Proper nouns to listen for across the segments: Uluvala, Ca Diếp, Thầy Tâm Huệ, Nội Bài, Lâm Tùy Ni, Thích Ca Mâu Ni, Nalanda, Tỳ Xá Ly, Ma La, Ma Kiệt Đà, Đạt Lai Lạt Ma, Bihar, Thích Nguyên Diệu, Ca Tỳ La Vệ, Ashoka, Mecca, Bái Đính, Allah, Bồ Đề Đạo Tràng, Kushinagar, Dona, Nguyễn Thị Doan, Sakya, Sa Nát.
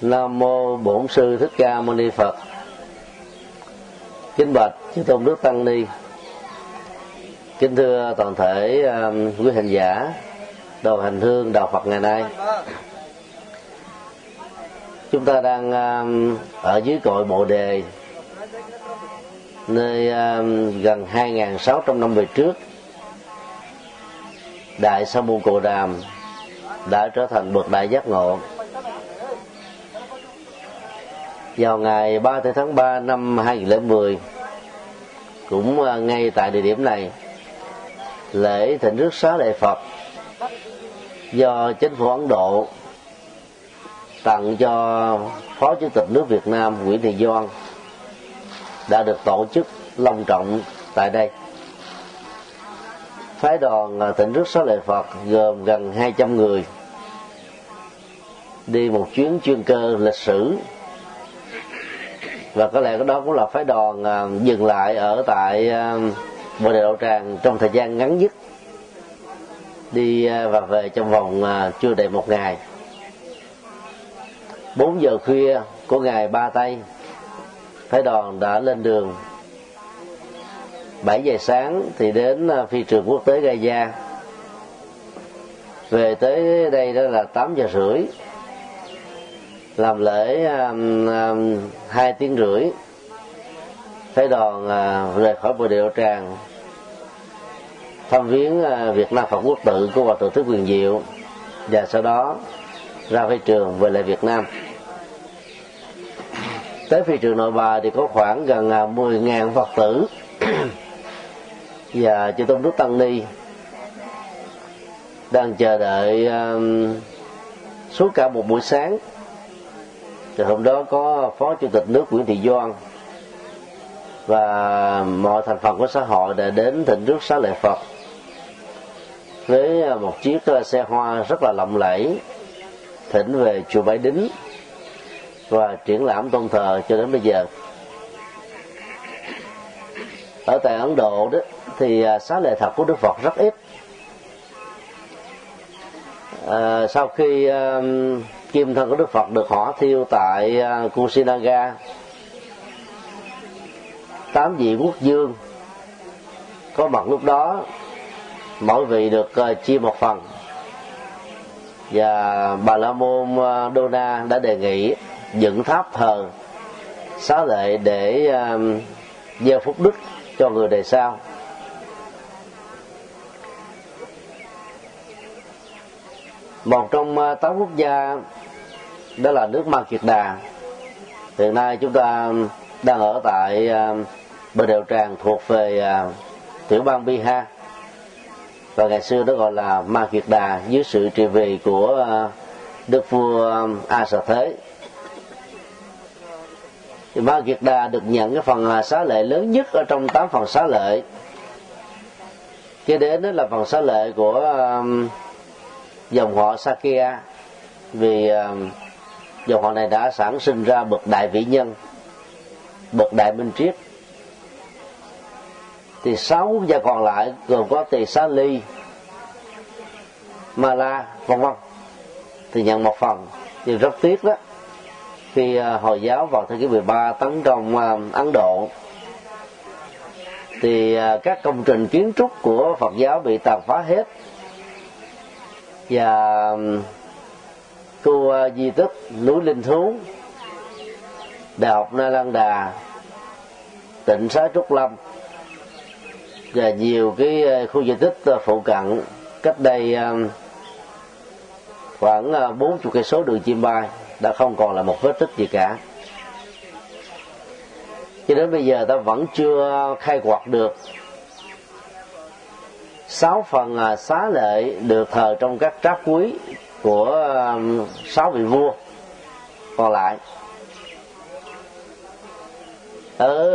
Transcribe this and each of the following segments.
Nam mô Bổn Sư Thích Ca Mâu Ni Phật. Kính bạch chư tôn đức tăng ni, kính thưa toàn thể quý hành giả đầu hành hương đạo Phật ngày nay. Chúng ta đang ở dưới cội Bồ Đề, nơi gần 2.600 năm về trước, Đại Sa Môn Cồ Đàm đã trở thành bậc đại giác ngộ. Vào ngày 30 tháng 3 năm 2010, cũng ngay tại địa điểm này, lễ thỉnh rước Xá Lợi Phật do chính phủ Ấn Độ tặng cho Phó Chủ tịch nước Việt Nam Nguyễn Thị Doan đã được tổ chức long trọng tại đây. Phái đoàn thỉnh rước Xá Lợi Phật gồm gần 200 người đi một chuyến chuyên cơ lịch sử, và có lẽ đó cũng là phái đoàn dừng lại ở tại Bồ Đề Đạo Tràng trong thời gian ngắn nhất, đi và về trong vòng chưa đầy một ngày. 4 giờ khuya của ngày Ba Tây, phái đoàn đã lên đường. 7 giờ sáng thì đến phi trường quốc tế Gaza. Về tới đây đó là 8 giờ rưỡi, làm lễ 2 tiếng rưỡi, phái đoàn rời khỏi Bồ Đề Đạo Tràng thăm viếng Việt Nam Phật Quốc Tự của Hòa Thượng Thích Nguyên Diệu, và sau đó ra phi trường về lại Việt Nam. Tới phi trường Nội Bài thì có khoảng gần 10.000 Phật tử và chư tôn đức tăng ni đang chờ đợi suốt cả một buổi sáng. Thì hôm đó có Phó Chủ tịch nước Nguyễn Thị Doan và mọi thành phần của xã hội đã đến thỉnh rước Xá Lợi Phật với một chiếc xe hoa rất là lộng lẫy, thỉnh về chùa Bái Đính và triển lãm tôn thờ cho đến bây giờ. Ở tại Ấn Độ đó thì Xá Lợi Phật của Đức Phật rất ít. Sau khi kim thân của Đức Phật được hỏa thiêu tại Kushinagar, 8 vị quốc vương có mặt lúc đó, mỗi vị được chia một phần, và Bà La Môn Dona đã đề nghị dựng tháp thờ Xá Lợi để gieo phúc đức cho người đời sau. Một trong 8 quốc gia đó là nước Ma Kiệt Đà. Hiện nay chúng ta đang ở tại Bồ Đề Đạo Tràng thuộc về tiểu bang Bihar, và ngày xưa đó gọi là Ma Kiệt Đà, dưới sự trị vì của đức vua Ashoka. Ma Kiệt Đà được nhận cái phần xá lợi lớn nhất ở trong 8 phần xá lợi. Kế đến đó là phần xá lợi của dòng họ Sakya, vì dòng họ này đã sản sinh ra bậc đại vĩ nhân, bậc đại minh triết. Thì 6 quốc gia còn lại gồm có Tỳ Xá Ly, Ma La, v.v. thì nhận một phần. Thì rất tiếc đó, khi Hồi giáo vào thế kỷ 13 tấn công Ấn Độ, thì các công trình kiến trúc của Phật giáo bị tàn phá hết, và khu di tích núi Linh Thú, Đại học Nalanda, tỉnh Xá Trúc Lâm và nhiều cái khu di tích phụ cận cách đây khoảng 40 cây số đường chim bay đã không còn là một vết tích gì cả. Cho đến bây giờ ta vẫn chưa khai quật được 6 phần xá lợi được thờ trong các tráp quý của 6 vị vua còn lại. Ở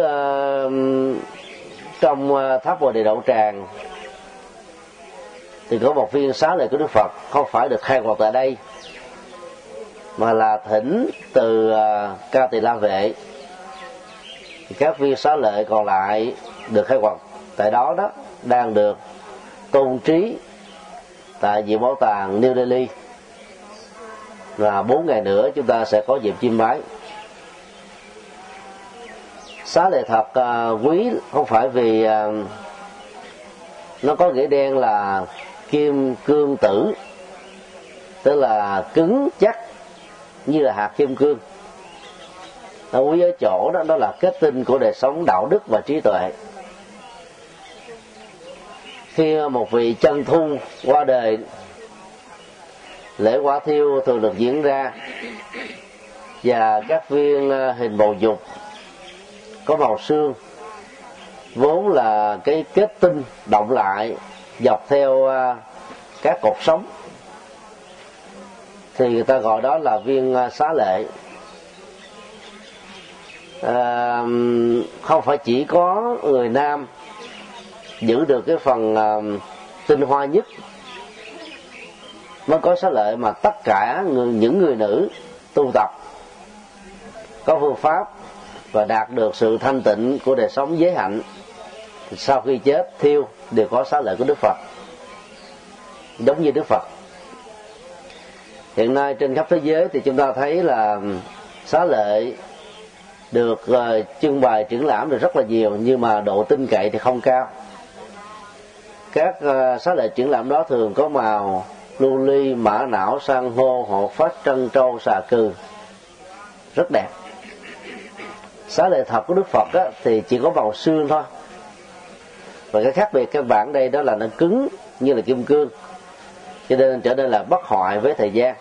trong tháp Bồ Đề Đạo Tràng thì có một viên xá lợi của Đức Phật không phải được khai quật tại đây, mà là thỉnh từ Ca Tỳ La Vệ. Thì các viên xá lợi còn lại được khai quật tại đó đó đang được tôn trí tại viện bảo tàng New Delhi. và 4 ngày nữa chúng ta sẽ có dịp chiêm bái. Xá lợi thật quý không phải vì nó có nghĩa đen là kim cương tử, tức là cứng chắc như là hạt kim cương. Nó quý ở chỗ đó, đó là kết tinh của đời sống đạo đức và trí tuệ. Khi một vị chân tu qua đời, lễ quả thiêu thường được diễn ra và các viên hình bầu dục có màu xương vốn là cái kết tinh động lại dọc theo các cột sống thì người ta gọi đó là viên xá lệ. Không phải chỉ có người nam giữ được cái phần tinh hoa nhất mới có xá lợi, mà tất cả những người nữ tu tập có phương pháp và đạt được sự thanh tịnh của đời sống giới hạnh thì sau khi chết thiêu đều có xá lợi của Đức Phật, giống như Đức Phật. Hiện nay trên khắp thế giới thì chúng ta thấy là xá lợi được trưng bày triển lãm được rất là nhiều, nhưng mà độ tin cậy thì không cao. Các xá lợi triển lãm đó thường có màu lưu ly, mã não, san hô, hộ phách, trân trâu, xà cừ, rất đẹp. Xá lợi thật của Đức Phật á, thì chỉ có màu xương thôi, và cái khác biệt căn bản đây đó là nó cứng như là kim cương, cho nên trở nên là bất hoại với thời gian,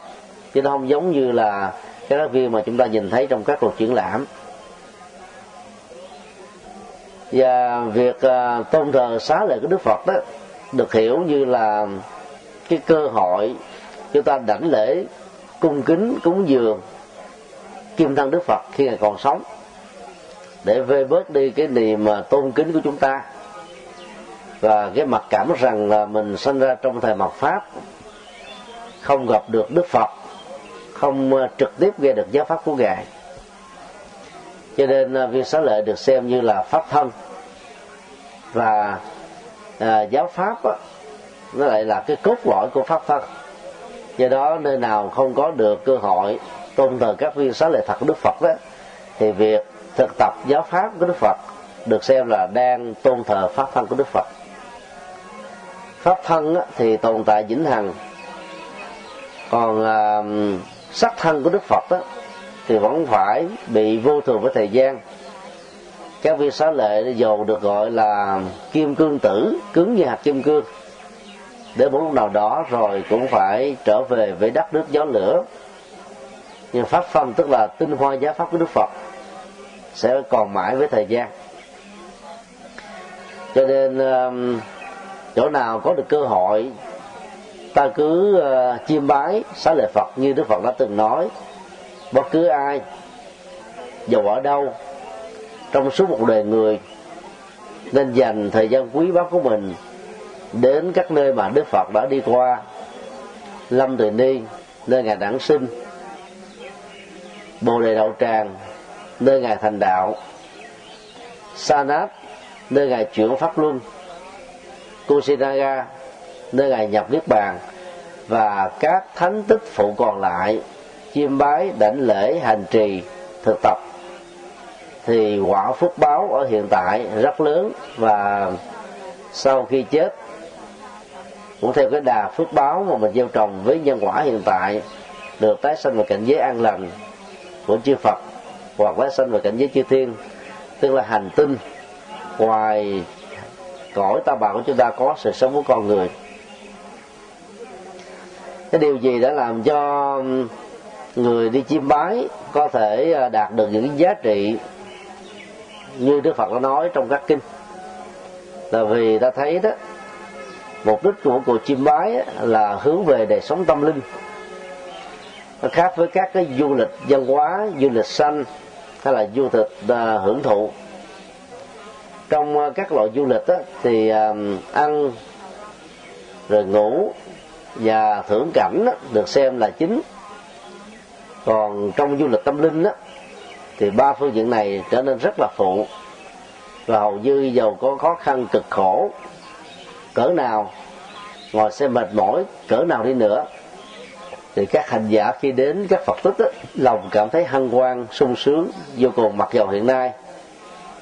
chứ nó không giống như là cái viên mà chúng ta nhìn thấy trong các cuộc triển lãm. Và việc tôn thờ xá lợi của Đức Phật đó được hiểu như là cái cơ hội chúng ta đảnh lễ, cung kính, cúng dường kim thân Đức Phật khi Ngài còn sống, để vơi bớt đi cái niềm tôn kính của chúng ta và cái mặc cảm rằng là mình sinh ra trong thời mạt Pháp, không gặp được Đức Phật, không trực tiếp nghe được giáo pháp của Ngài. Cho nên viên xá lợi được xem như là pháp thân, và giáo pháp đó, nó lại là cái cốt lõi của pháp thân. Do đó nơi nào không có được cơ hội tôn thờ các viên xá lợi thật của Đức Phật đó, thì việc thực tập giáo pháp của Đức Phật được xem là đang tôn thờ pháp thân của Đức Phật. Pháp thân thì tồn tại vĩnh hằng, còn sắc thân của Đức Phật đó thì vẫn phải bị vô thường với thời gian. Các viên xá lợi dầu được gọi là kim cương tử, cứng như hạt kim cương, để một lúc nào đó rồi cũng phải trở về với đất nước gió lửa. Nhưng pháp thân, tức là tinh hoa giáo pháp của Đức Phật, sẽ còn mãi với thời gian. Cho nên chỗ nào có được cơ hội, ta cứ chiêm bái xá lợi Phật như Đức Phật đã từng nói. Bất cứ ai, dù ở đâu, trong số một đời người, nên dành thời gian quý báu của mình đến các nơi mà Đức Phật đã đi qua: Lâm Tùy Ni, nơi Ngài đản sinh; Bồ Đề Đạo Tràng, nơi Ngài thành đạo; Sa Nát, nơi Ngài chuyển pháp luân; Kushinagar, nơi Ngài nhập niết bàn, và các thánh tích phụ còn lại. Chiêm bái, đảnh lễ, hành trì, thực tập thì quả phước báo ở hiện tại rất lớn, và sau khi chết cũng theo cái đà phước báo mà mình gieo trồng với nhân quả hiện tại, được tái sanh vào cảnh giới an lành của chư Phật, hoặc tái sanh vào cảnh giới chư thiên, tức là hành tinh ngoài cõi ta bà của chúng ta có sự sống của con người. Cái điều gì đã làm cho người đi chiêm bái có thể đạt được những giá trị như Đức Phật đã nói trong các kinh? Là vì ta thấy đó, mục đích của cuộc chiêm bái là hướng về đời sống tâm linh. Nó khác với các cái du lịch văn hóa, du lịch xanh hay là du lịch hưởng thụ. Trong các loại du lịch đó, thì ăn rồi ngủ và thưởng cảnh đó, được xem là chính. Còn trong du lịch tâm linh á, thì ba phương diện này trở nên rất là phụ, và hầu như dầu có khó khăn cực khổ cỡ nào, ngồi xe mệt mỏi cỡ nào đi nữa, thì các hành giả khi đến các Phật tích ấy, lòng cảm thấy hân hoan sung sướng vô cùng. Mặc dầu hiện nay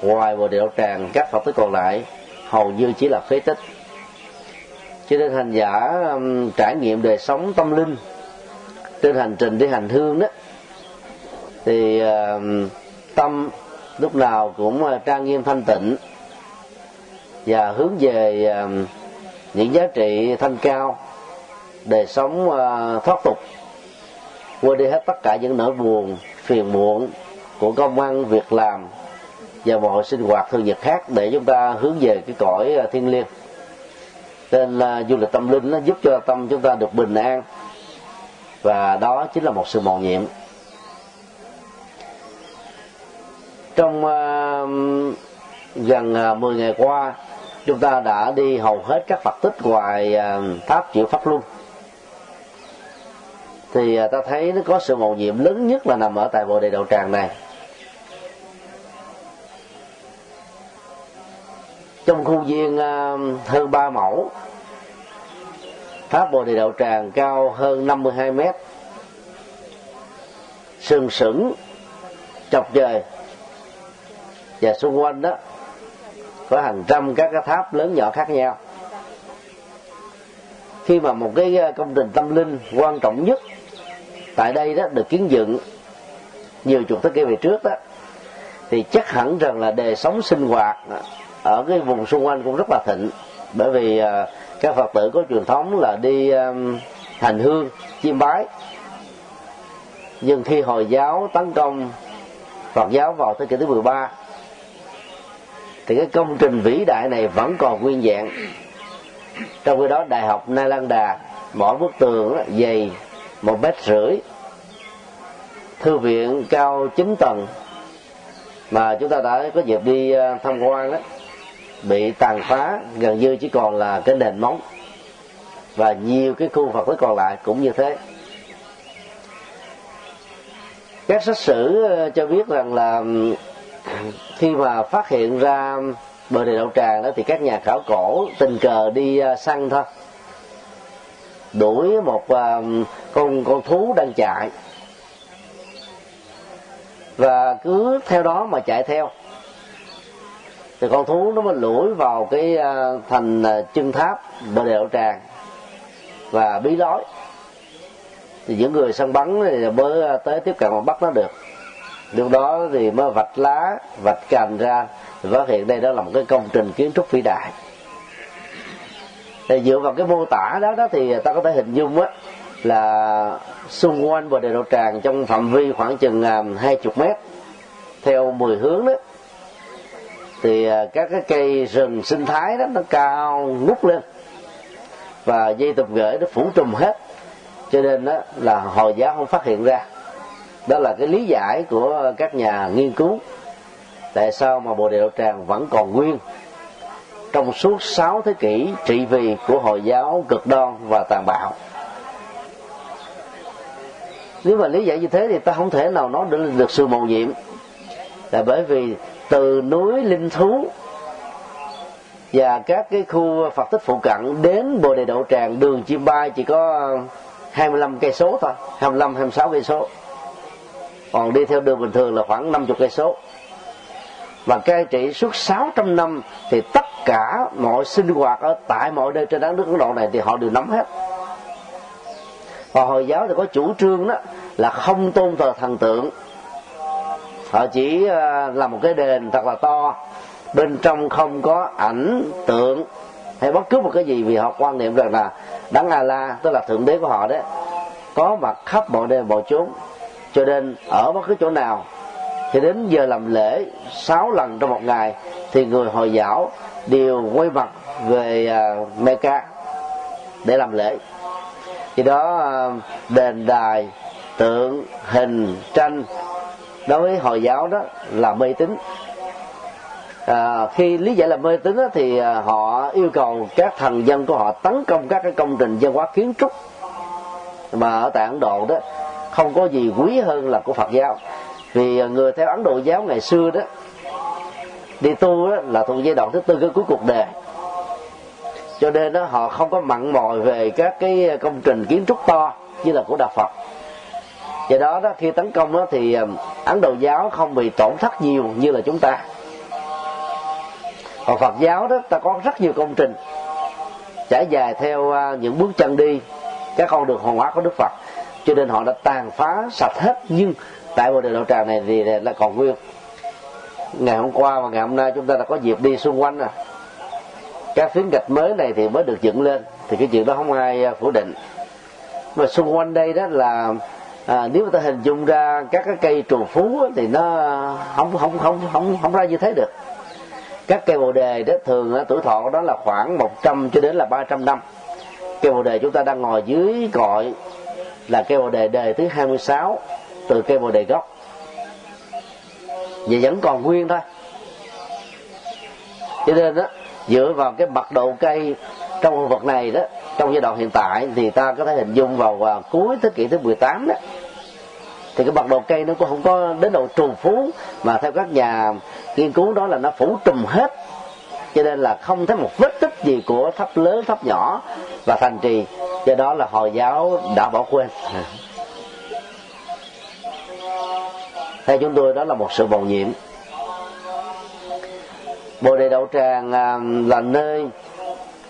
ngoài Bồ Đề Đạo Tràng, các Phật tích còn lại hầu như chỉ là phế tích, cho nên hành giả trải nghiệm đời sống tâm linh trên hành trình đi hành hương đó, thì tâm lúc nào cũng trang nghiêm thanh tịnh và hướng về những giá trị thanh cao, đời sống thoát tục, quên đi hết tất cả những nỗi buồn phiền muộn của công ăn việc làm và mọi sinh hoạt thường nhật khác, để chúng ta hướng về cái cõi thiên liêng. Nên du lịch tâm linh nó giúp cho tâm chúng ta được bình an, và đó chính là một sự mầu nhiệm. Trong gần 10 ngày qua, chúng ta đã đi hầu hết các Phật tích ngoài tháp Diệu Pháp Luân. Thì ta thấy nó có sự mầu nhiệm lớn nhất là nằm ở tại Bồ Đề Đạo Tràng này. Trong khu viên hơn 3 mẫu, tháp Bồ Đề Đạo Tràng cao hơn 52 mét, sừng sững chọc trời, và xung quanh đó có hàng trăm các cái tháp lớn nhỏ khác nhau. Khi mà một cái công trình tâm linh quan trọng nhất tại đây đó được kiến dựng nhiều chục thế kỷ về trước đó, thì chắc hẳn rằng là đời sống sinh hoạt ở cái vùng xung quanh cũng rất là thịnh, bởi vì các Phật tử có truyền thống là đi hành hương chiêm bái. Nhưng khi Hồi giáo tấn công Phật giáo vào thế kỷ thứ 13, thì cái công trình vĩ đại này vẫn còn nguyên vẹn. Trong khi đó đại học Nalanda, mỗi bức tường dày 1,5 mét, thư viện cao 9 tầng mà chúng ta đã có dịp đi tham quan đó, bị tàn phá gần như chỉ còn là cái nền móng, và nhiều cái khu Phật tích còn lại cũng như thế. Các sách sử cho biết rằng là khi mà phát hiện ra Bồ Đề Đạo Tràng đó, thì các nhà khảo cổ tình cờ đi săn thôi, đuổi một con thú đang chạy, và cứ theo đó mà chạy theo, thì con thú nó mới lủi vào cái thành chân tháp Bồ Đề Đạo Tràng và bí lối. Thì những người săn bắn thì mới tới tiếp cận và bắt nó được. Lúc đó thì mới vạch lá, vạch cành ra, thì phát hiện đây đó là một cái công trình kiến trúc vĩ đại. Thì dựa vào cái mô tả đó thì ta có thể hình dung á, là xung quanh Bồ Đề Đạo Tràng trong phạm vi khoảng chừng 20 mét theo 10 hướng đó, thì các cái cây rừng sinh thái đó nó cao ngút lên, và dây tùm gửi nó phủ trùm hết, cho nên đó là Hồi giáo không phát hiện ra. Đó là cái lý giải của các nhà nghiên cứu tại sao mà Bồ Đề Đạo Tràng vẫn còn nguyên trong suốt 6 thế kỷ trị vì của Hồi giáo cực đoan và tàn bạo. Nếu mà lý giải như thế thì ta không thể nào nói được sự mầu nhiệm, là bởi vì từ núi Linh Thú và các cái khu Phật tích phụ cận đến Bồ Đề Đạo Tràng đường chim bay chỉ có 25 cây số thôi, 25-26 cây số. Còn đi theo đường bình thường là khoảng 50 cây số. Và cai trị suốt 600 năm thì tất cả mọi sinh hoạt ở tại mọi nơi trên đất nước Ấn Độ này thì họ đều nắm hết. Và Hồi giáo thì có chủ trương đó là không tôn thờ thần tượng. Họ chỉ làm một cái đền thật là to, bên trong không có ảnh tượng hay bất cứ một cái gì, vì họ quan niệm rằng là Đấng Allah, tức là thượng đế của họ đấy, có mặt khắp mọi nơi mọi chốn. Cho nên ở bất cứ chỗ nào thì đến giờ làm lễ 6 lần trong một ngày thì người Hồi giáo đều quay mặt về Mecca để làm lễ. Thì đó, đền đài, tượng, hình, tranh đối với Hồi giáo đó là mê tín. Khi lý giải là mê tín thì họ yêu cầu các thần dân của họ tấn công các cái công trình văn hóa kiến trúc mà ở tại Ấn Độ đó không có gì quý hơn là của Phật giáo. Vì người theo Ấn Độ giáo ngày xưa đó đi tu đó là thuộc giai đoạn thứ tư, cái cuối cuộc đời, cho nên đó họ không có mặn mòi về các cái công trình kiến trúc to, như là của Đạo Phật. Do đó, khi tấn công thì Ấn Độ giáo không bị tổn thất nhiều như là chúng ta. Còn Phật giáo đó, ta có rất nhiều công trình trải dài theo những bước chân đi các con đường hoàng hóa của Đức Phật, cho nên họ đã tàn phá sạch hết. Nhưng tại Bồ Đề Đạo Tràng này thì là còn nguyên. Ngày hôm qua và ngày hôm nay chúng ta đã có dịp đi xung quanh rồi. Các phiến gạch mới này thì mới được dựng lên, thì cái chuyện đó không ai phủ định. Mà xung quanh đây đó là nếu ta hình dung ra các cái cây trù phú thì nó không ra như thế được. Các cây bồ đề đó thường tuổi thọ đó là khoảng 100 cho đến là 300 năm. Cây bồ đề chúng ta đang ngồi dưới cội là cây bồ đề đời thứ 26 từ cây bồ đề gốc. Vậy vẫn còn nguyên thôi. Cho nên đó, dựa vào cái mật độ cây trong khu vực này đó, trong giai đoạn hiện tại thì ta có thể hình dung vào cuối thế kỷ thứ 18 đó, thì cái mật độ cây nó cũng không có đến độ trùm phú, mà theo các nhà nghiên cứu đó là nó phủ trùm hết, cho nên là không thấy một vết tích gì của tháp lớn tháp nhỏ và thành trì. Do đó là Hồi giáo đã bỏ quên. Theo chúng tôi đó là một sự mầu nhiệm. Bồ Đề Đạo Tràng là nơi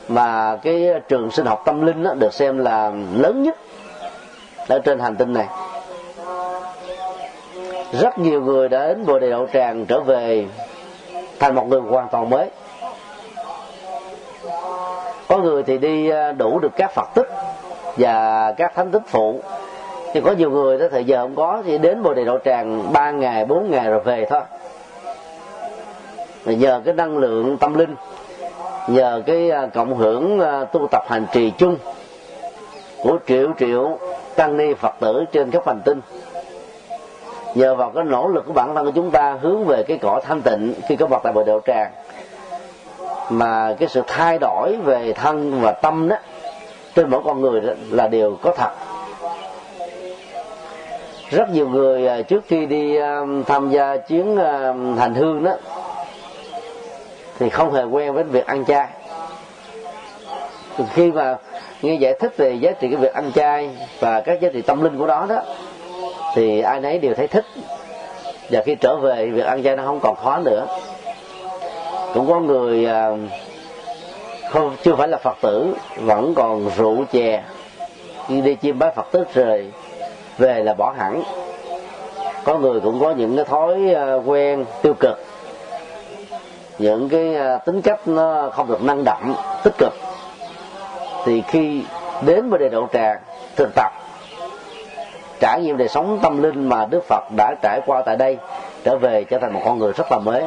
mà cái trường sinh học tâm linh được xem là lớn nhất ở trên hành tinh này. Rất nhiều người đã đến Bồ Đề Đạo Tràng trở về thành một người hoàn toàn mới. Có người thì đi đủ được các Phật tích và các thánh tích phụ, thì có nhiều người đó thời giờ không có thì đến Bồ Đề Đạo Tràng 3 ngày 4 ngày rồi về thôi. Rồi nhờ cái năng lượng tâm linh, nhờ cái cộng hưởng tu tập hành trì chung của triệu tăng ni Phật tử trên khắp hành tinh, nhờ vào cái nỗ lực của bản thân của chúng ta hướng về cái cõi thanh tịnh khi có mặt tại Bồ Đề Đạo Tràng, mà cái sự thay đổi về thân và tâm đó trên mỗi con người đó là điều có thật. Rất nhiều người trước khi đi tham gia chuyến hành hương đó thì không hề quen với việc ăn chay. Khi mà nghe giải thích về giá trị cái việc ăn chay và các giá trị tâm linh của đó đó, thì ai nấy đều thấy thích. Và khi trở về việc ăn chay nó không còn khó nữa. Cũng có người không chưa phải là Phật tử vẫn còn rượu chè, khi đi chiêm bái Phật tích rồi về là bỏ hẳn. Có người cũng có những cái thói quen tiêu cực, những cái tính cách nó không được năng động tích cực, thì khi đến Bồ Đề Đạo Tràng thực tập trải nghiệm đời sống tâm linh mà Đức Phật đã trải qua tại đây, trở về trở thành một con người rất là mới.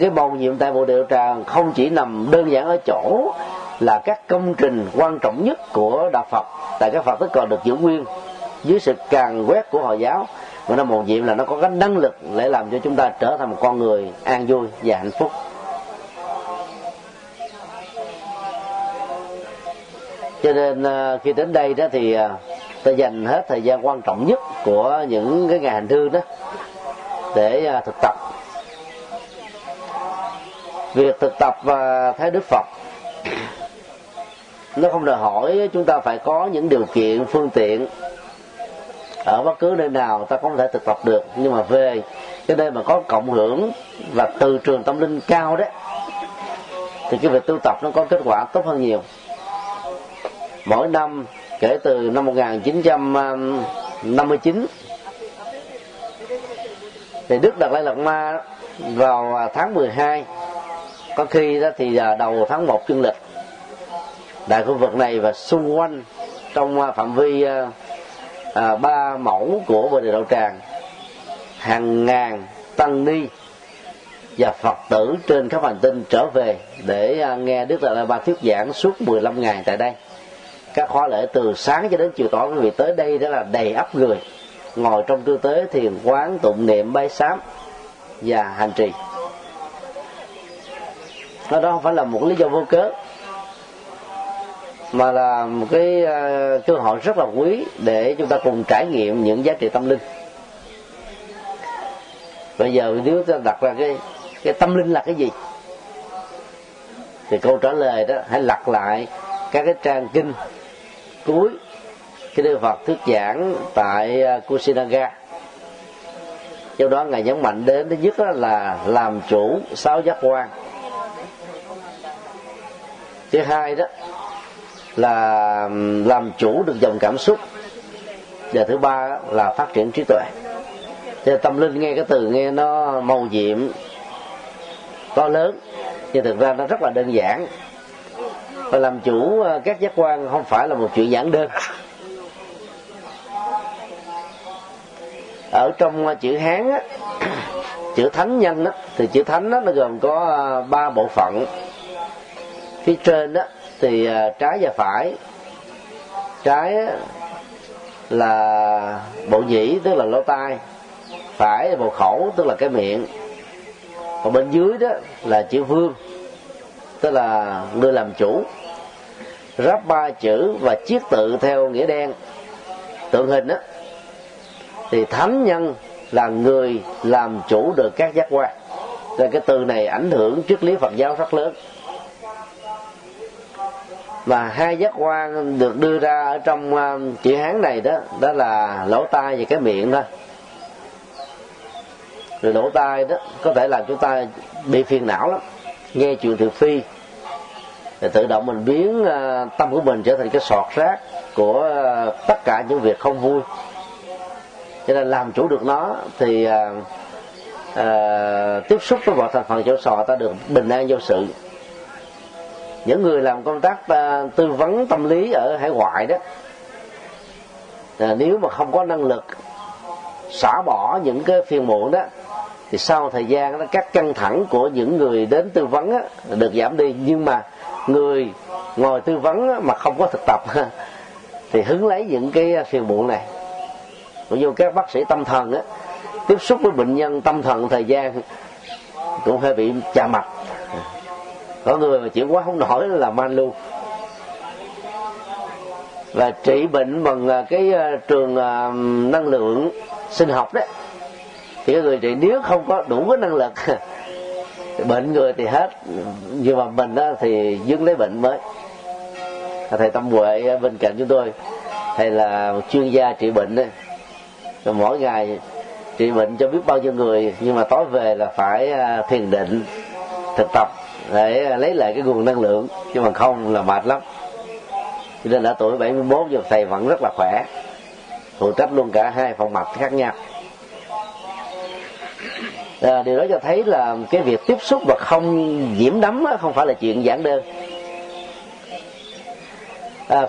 Cái bầu nhiệm tại Bồ Đề Đạo Tràng không chỉ nằm đơn giản ở chỗ là các công trình quan trọng nhất của Đạo Phật tại các Phật tích còn được giữ nguyên dưới sự càn quét của Hồi giáo, mà nó mầu nhiệm là nó có cái năng lực để làm cho chúng ta trở thành một con người an vui và hạnh phúc. Cho nên khi đến đây đó thì ta dành hết thời gian quan trọng nhất của những cái ngày hành hương đó để thực tập. Việc thực tập và theo Đức Phật nó không đòi hỏi chúng ta phải có những điều kiện phương tiện. Ở bất cứ nơi nào ta cũng có thể thực tập được, nhưng mà về cái nơi mà có cộng hưởng và từ trường tâm linh cao đấy, thì cái việc tu tập nó có kết quả tốt hơn nhiều. Mỗi năm kể từ năm 1959 thì Đức Đạt Lai Lạt Ma vào tháng 12, có khi đó thì đầu tháng 1 dương lịch, tại khu vực này và xung quanh trong phạm vi 3 mẫu của Bồ Đề Đạo Tràng, hàng ngàn tăng ni và Phật tử trên khắp hành tinh trở về để nghe Đức Đạt Lai Ba thuyết giảng suốt 15 ngày tại đây. Các khóa lễ từ sáng cho đến chiều tối, quý vị tới đây đó là đầy ắp người ngồi trong tư tế thiền quán, tụng niệm, bái sám và hành trì. Đó không phải là một lý do vô cớ, mà là một cái cơ hội rất là quý để chúng ta cùng trải nghiệm những giá trị tâm linh. Bây giờ nếu ta đặt ra cái tâm linh là cái gì, thì câu trả lời đó hãy lật lại các cái trang kinh cuối khi Đức Phật thuyết giảng tại Kushinagar. Do đó Ngài nhấn mạnh đến thứ nhất là làm chủ sáu giác quan, thứ hai đó là làm chủ được dòng cảm xúc, và thứ ba là phát triển trí tuệ. Thì tâm linh nghe cái từ nghe nó màu nhiệm, to lớn, nhưng thực ra nó rất là đơn giản. Và làm chủ các giác quan không phải là một chuyện giản đơn. Ở trong chữ Hán á, chữ thánh nhân á, thì chữ thánh á, nó gồm có ba bộ phận. Phía trên á, thì trái và phải. Trái á, là bộ nhĩ tức là lỗ tai, phải là bộ khẩu tức là cái miệng. Còn bên dưới đó là chữ vương tức là người làm chủ. Ráp ba chữ và chiết tự theo nghĩa đen tượng hình đó, thì thánh nhân là người làm chủ được các giác quan. Rồi cái từ này ảnh hưởng triết lý Phật giáo rất lớn. Và hai giác quan được đưa ra ở trong chữ Hán này đó, đó là lỗ tai và cái miệng thôi. Rồi lỗ tai đó có thể làm chúng ta bị phiền não lắm, nghe chuyện thị phi thì tự động mình biến tâm của mình trở thành cái sọt rác của tất cả những việc không vui. Cho nên làm chủ được nó thì tiếp xúc với mọi thành phần chỗ sọ ta được bình an vô sự. Những người làm công tác tư vấn tâm lý ở hải ngoại đó, nếu mà không có năng lực xả bỏ những cái phiền muộn đó, thì sau thời gian đó, các căng thẳng của những người đến tư vấn đó, được giảm đi. Nhưng mà người ngồi tư vấn đó, mà không có thực tập thì hứng lấy những cái phiền muộn này. Cũng như các bác sĩ tâm thần đó, tiếp xúc với bệnh nhân tâm thần thời gian cũng hơi bị chà mặt. Có người mà chịu quá không nổi là man luôn. Và trị bệnh bằng cái trường năng lượng sinh học đấy, thì cái người trị nếu không có đủ cái năng lực bệnh người thì hết, nhưng mà mình đó thì dưng lấy bệnh mới. Thầy Tâm Huệ bên cạnh chúng tôi, thầy là một chuyên gia trị bệnh đấy, rồi mỗi ngày trị bệnh cho biết bao nhiêu người, nhưng mà tối về là phải thiền định thực tập để lấy lại cái nguồn năng lượng, chứ mà không là mệt lắm. Cho nên đã tuổi 71 giờ thầy vẫn rất là khỏe, phụ trách luôn cả hai phòng mạch khác nhau. Điều đó cho thấy là cái việc tiếp xúc và không nhiễm đắm không phải là chuyện giản đơn.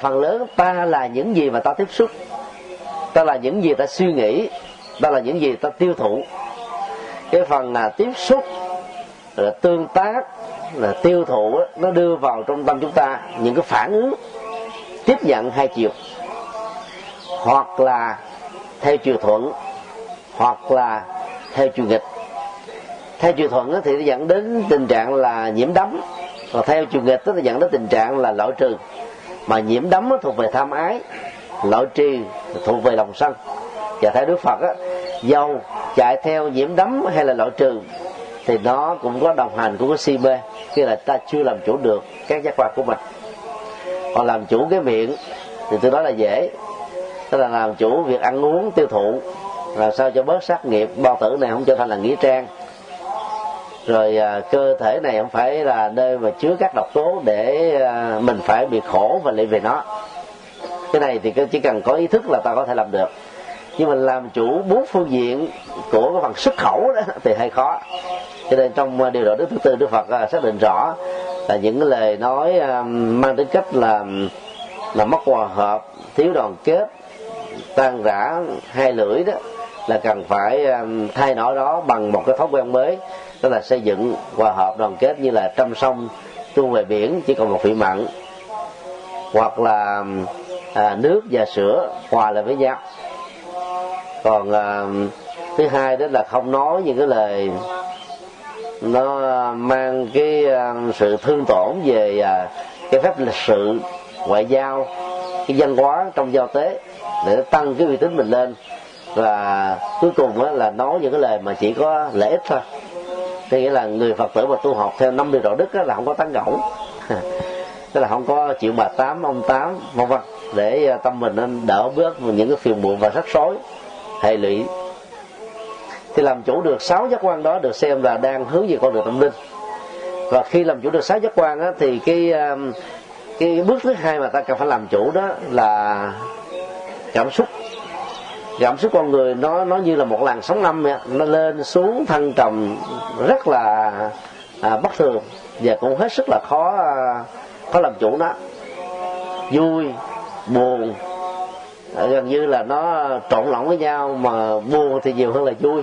Phần lớn ta là những gì mà ta tiếp xúc, ta là những gì ta suy nghĩ, ta là những gì ta tiêu thụ. Cái phần là tiếp xúc, là tương tác, là tiêu thụ, nó đưa vào trong tâm chúng ta những cái phản ứng tiếp nhận hai chiều, hoặc là theo chiều thuận, hoặc là theo chiều nghịch. Theo chiều thuận thì nó dẫn đến tình trạng là nhiễm đắm, và theo chiều nghịch nó dẫn đến tình trạng là loại trừ. Mà nhiễm đắm thuộc về tham ái, loại trừ thuộc về lòng sân. Và theo Đức Phật, dầu chạy theo nhiễm đắm hay là loại trừ thì nó cũng có đồng hành của cái si mê, khi là ta chưa làm chủ được các giác quan của mình. Còn làm chủ cái miệng thì từ đó là dễ, tức là làm chủ việc ăn uống tiêu thụ, làm sao cho bớt sát nghiệp, bao tử này không trở thành là nghĩa trang, rồi cơ thể này không phải là nơi mà chứa các độc tố để mình phải bị khổ và lị về nó. Cái này thì chỉ cần có ý thức là ta có thể làm được. Nhưng mà làm chủ bốn phương diện của cái phần xuất khẩu đó thì hơi khó. Cho nên trong điều độ đức thứ tư, Đức Phật xác định rõ là những cái lời nói mang tính cách là mất hòa hợp, thiếu đoàn kết, tan rã, hai lưỡi đó, là cần phải thay đổi đó bằng một cái thói quen mới, đó là xây dựng hòa hợp đoàn kết, như là trăm sông tuôn về biển chỉ còn một vị mặn, hoặc là nước và sữa hòa lại với nhau. Còn thứ hai đó là không nói những cái lời nó mang cái sự thương tổn về cái phép lịch sự, ngoại giao, cái văn hóa trong giao tế để tăng cái uy tín mình lên. Và cuối cùng đó là nói những cái lời mà chỉ có lợi ích thôi. Thế nghĩa là người Phật tử mà tu học theo 5 điều đạo đức là không có tán gẫu tức là không có chịu bà tám, ông tám, vân vân. để tâm mình nên đỡ bớt những cái phiền muộn và rắc rối hệ lụy. Thì làm chủ được 6 giác quan đó được xem là đang hướng về con đường tâm linh. Và khi làm chủ được 6 giác quan đó, thì cái bước thứ hai mà ta cần phải làm chủ đó là cảm xúc. Cảm xúc con người nó như là một làn sóng năm, nó lên xuống thăng trầm rất là bất thường, và cũng hết sức là khó làm chủ nó. Vui, buồn gần như là nó trộn lẫn với nhau, mà buồn thì nhiều hơn là vui.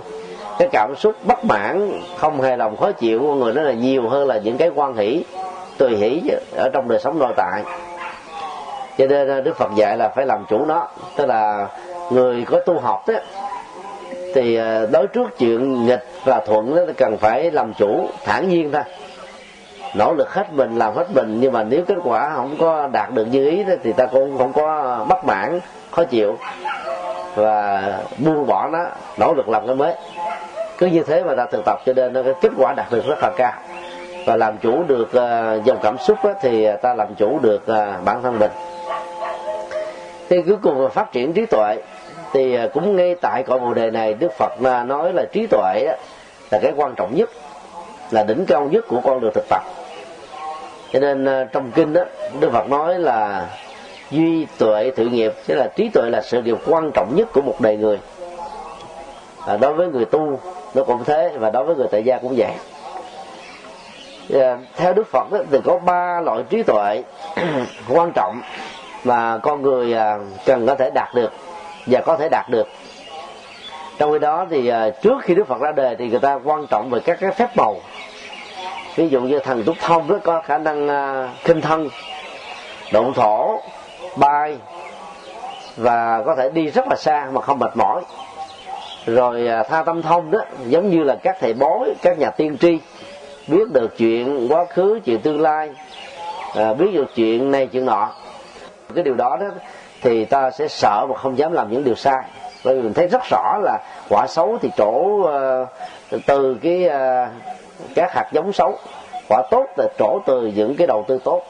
Cái cảm xúc bất mãn, không hài lòng, khó chịu của con người nó là nhiều hơn là những cái hoan hỷ, tùy hỷ ở trong đời sống nội tại. Cho nên Đức Phật dạy là phải làm chủ nó. Tức là người có tu học đó, thì đối trước chuyện nghịch và thuận đó, cần phải làm chủ, thản nhiên thôi, nỗ lực hết mình, làm hết mình. Nhưng mà nếu kết quả không có đạt được như ý đó, thì ta cũng không có bất mãn, khó chịu và buông bỏ nó, nỗ lực làm cái mới. Cứ như thế mà ta thực tập, cho nên cái kết quả đạt được rất là cao. Và làm chủ được dòng cảm xúc đó, thì ta làm chủ được bản thân mình. Thì cuối cùng là phát triển trí tuệ. Thì cũng ngay tại cội Bồ Đề này, Đức Phật nói là trí tuệ đó, là cái quan trọng nhất, là đỉnh cao nhất của con đường thực tập. Cho nên trong kinh đó, Đức Phật nói là duy tuệ thử nghiệp, tức là trí tuệ là sự điều quan trọng nhất của một đời người. Đối với người tu nó cũng thế, và đối với người tại gia cũng vậy. Theo Đức Phật đó, thì có 3 loại trí tuệ quan trọng mà con người cần có thể đạt được và có thể đạt được. Trong khi đó thì trước khi Đức Phật ra đời thì người ta quan trọng về các cái phép màu. Ví dụ như thần Túc Thông đó có khả năng khinh thân, động thổ, bay và có thể đi rất là xa mà không mệt mỏi. Rồi Tha Tâm Thông đó giống như là các thầy bói, các nhà tiên tri, biết được chuyện quá khứ, chuyện tương lai, biết được chuyện này chuyện nọ. Cái điều đó, đó thì ta sẽ sợ mà không dám làm những điều sai. Bởi vì mình thấy rất rõ là quả xấu thì trổ từ cái các hạt giống xấu, quả tốt thì trổ từ những cái đầu tư tốt.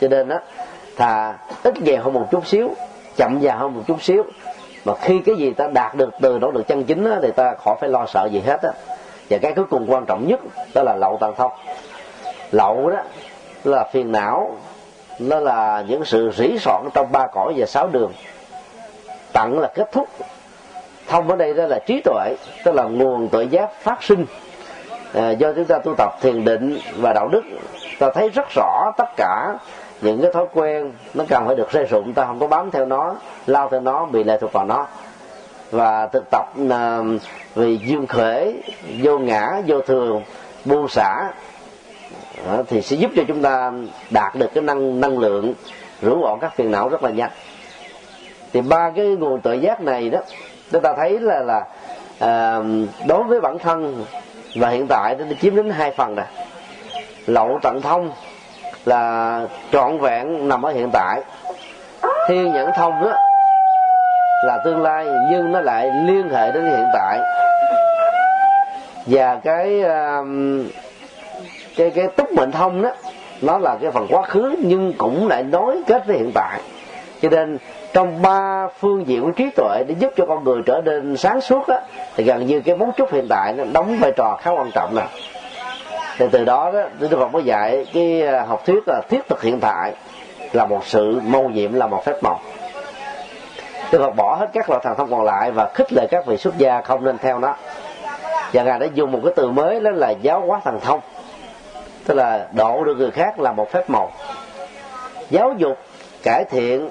Cho nên đó, thà ít về hơn một chút xíu, chậm dài hơn một chút xíu, mà khi cái gì ta đạt được từ nỗ lực chân chính đó, thì ta khỏi phải lo sợ gì hết đó. Và cái cuối cùng quan trọng nhất đó là lậu tạng thông. Lậu đó là phiền não, nó là những sự rỉ soạn trong 3 cõi và 6 đường. Tặng là kết thúc, thông ở đây đó là trí tuệ, tức là nguồn tuệ giác phát sinh do chúng ta tu tập thiền định và đạo đức. Ta thấy rất rõ tất cả những cái thói quen nó cần phải được rơi rụng, ta không có bám theo nó, lao theo nó, bị lệ thuộc vào nó. Và thực tập vì dương khởi, vô ngã, vô thường, buông xả thì sẽ giúp cho chúng ta đạt được cái năng lượng rũ bỏ các phiền não rất là nhanh. Thì 3 cái nguồn tuệ giác này đó, chúng ta thấy là đối với bản thân và hiện tại nó chiếm đến 2 phần này. Lậu tận thông là trọn vẹn nằm ở hiện tại. Thiên nhãn thông đó là tương lai nhưng nó lại liên hệ đến hiện tại. Và cái túc mệnh thông đó, nó là cái phần quá khứ nhưng cũng lại nối kết với hiện tại. Cho nên trong 3 phương diện của trí tuệ để giúp cho con người trở nên sáng suốt đó, thì gần như cái mấu chốt hiện tại nó đóng vai trò khá quan trọng này. Thì từ đó Đức Phật mới dạy cái học thuyết là thiết thực hiện tại là một sự mầu nhiệm, là một phép màu. Đức Phật bỏ hết các loại thần thông còn lại và khích lệ các vị xuất gia không nên theo nó. Và Ngài đã dùng một cái từ mới đó là giáo hóa thần thông, tức là độ được người khác là một phép màu. Giáo dục cải thiện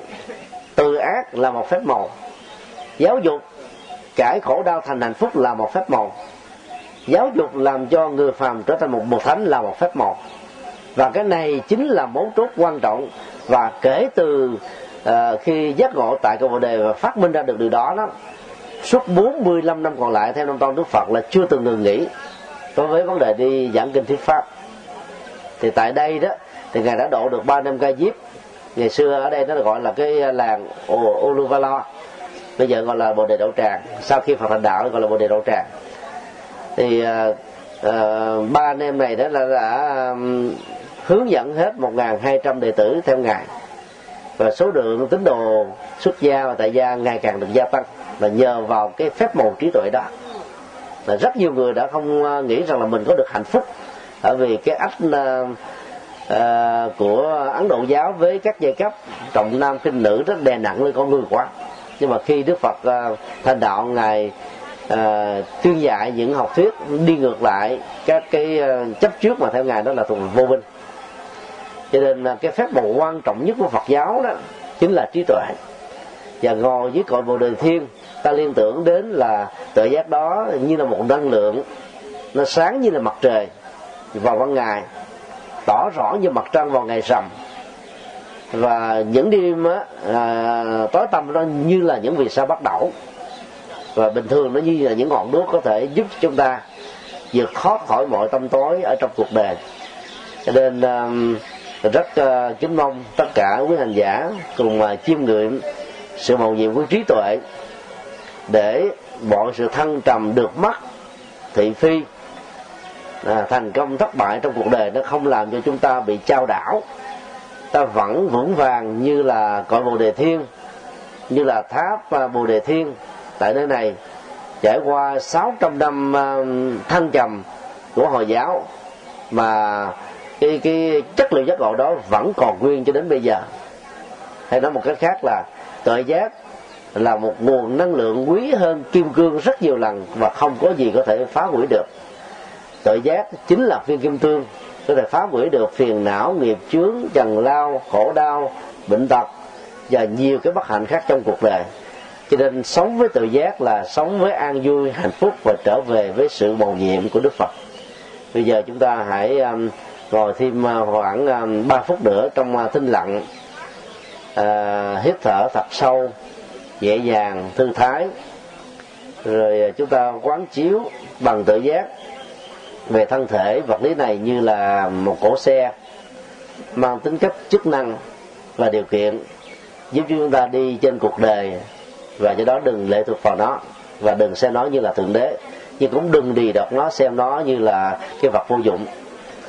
từ ác là một phép màu. Giáo dục cải khổ đau thành hạnh phúc là một phép màu. Giáo dục làm cho người phàm trở thành một bậc thánh là một phép màu. Và cái này chính là mấu chốt quan trọng. Và kể từ khi giác ngộ tại cội Bồ Đề và phát minh ra được điều đó, đó suốt 45 năm còn lại theo năm tông Đức Phật là chưa từng ngừng nghỉ đối với vấn đề đi giảng kinh thuyết pháp. Thì tại đây đó thì Ngài đã độ được 3 Ca Diếp. Ngày xưa ở đây nó gọi là cái làng Uluvala, bây giờ gọi là Bồ Đề Đạo Tràng. Sau khi Phật thành đạo gọi là Bồ Đề Đạo Tràng. Thì 3 anh em này đó là đã hướng dẫn hết 1.200 đệ tử theo Ngài. và số lượng tín đồ xuất gia và tại gia ngày càng được gia tăng, và nhờ vào cái phép màu trí tuệ đó. Là rất nhiều người đã không nghĩ rằng là mình có được hạnh phúc, bởi vì cái ách của Ấn Độ giáo với các giai cấp trọng nam khinh nữ rất đè nặng lên con người quá. Nhưng mà khi Đức Phật thành đạo, Ngài tuyên dạy những học thuyết đi ngược lại các cái chấp trước mà theo Ngài đó là thuộc vô minh. Cho nên cái phép màu quan trọng nhất của Phật giáo đó chính là trí tuệ. Và ngồi dưới cội Bồ Đề Thiên, ta liên tưởng đến là tuệ giác đó như là một năng lượng, nó sáng như là mặt trời vào ban ngày, tỏ rõ như mặt trăng vào ngày rằm, và những đêm tối tăm nó như là những vì sao bắt đầu, và bình thường nó như là những ngọn đuốc có thể giúp chúng ta vượt thoát khỏi mọi tăm tối ở trong cuộc đời. Cho nên rất kính mong tất cả quý hành giả cùng chiêm ngưỡng sự màu nhiệm của trí tuệ, để mọi sự thăng trầm được mất, thị phi, thành công thất bại trong cuộc đời nó không làm cho chúng ta bị chao đảo. Ta vẫn vững vàng như là cội Bồ Đề Thiên, như là tháp Bồ Đề Thiên tại nơi này. Trải qua 600 năm thăng trầm của Hồi giáo mà cái chất liệu giác ngộ đó vẫn còn nguyên cho đến bây giờ. Hay nói một cách khác là tuệ giác là một nguồn năng lượng quý hơn kim cương rất nhiều lần, và không có gì có thể phá hủy được. Tuệ giác chính là viên kim cương có thể phá hủy được phiền não, nghiệp chướng, trần lao, khổ đau, bệnh tật và nhiều cái bất hạnh khác trong cuộc đời. Cho nên sống với tuệ giác là sống với an vui, hạnh phúc và trở về với sự mầu nhiệm của Đức Phật. Bây giờ chúng ta hãy ngồi thêm khoảng 3 phút nữa trong thinh lặng, hít thở thật sâu, nhẹ nhàng, thư thái, rồi chúng ta quán chiếu bằng tự giác về thân thể vật lý này như là một cỗ xe mang tính cách chức năng và điều kiện, giúp chúng ta đi trên cuộc đời, và do đó đừng lệ thuộc vào nó và đừng xem nó như là thượng đế, nhưng cũng đừng đì đọt nó, xem nó như là cái vật vô dụng.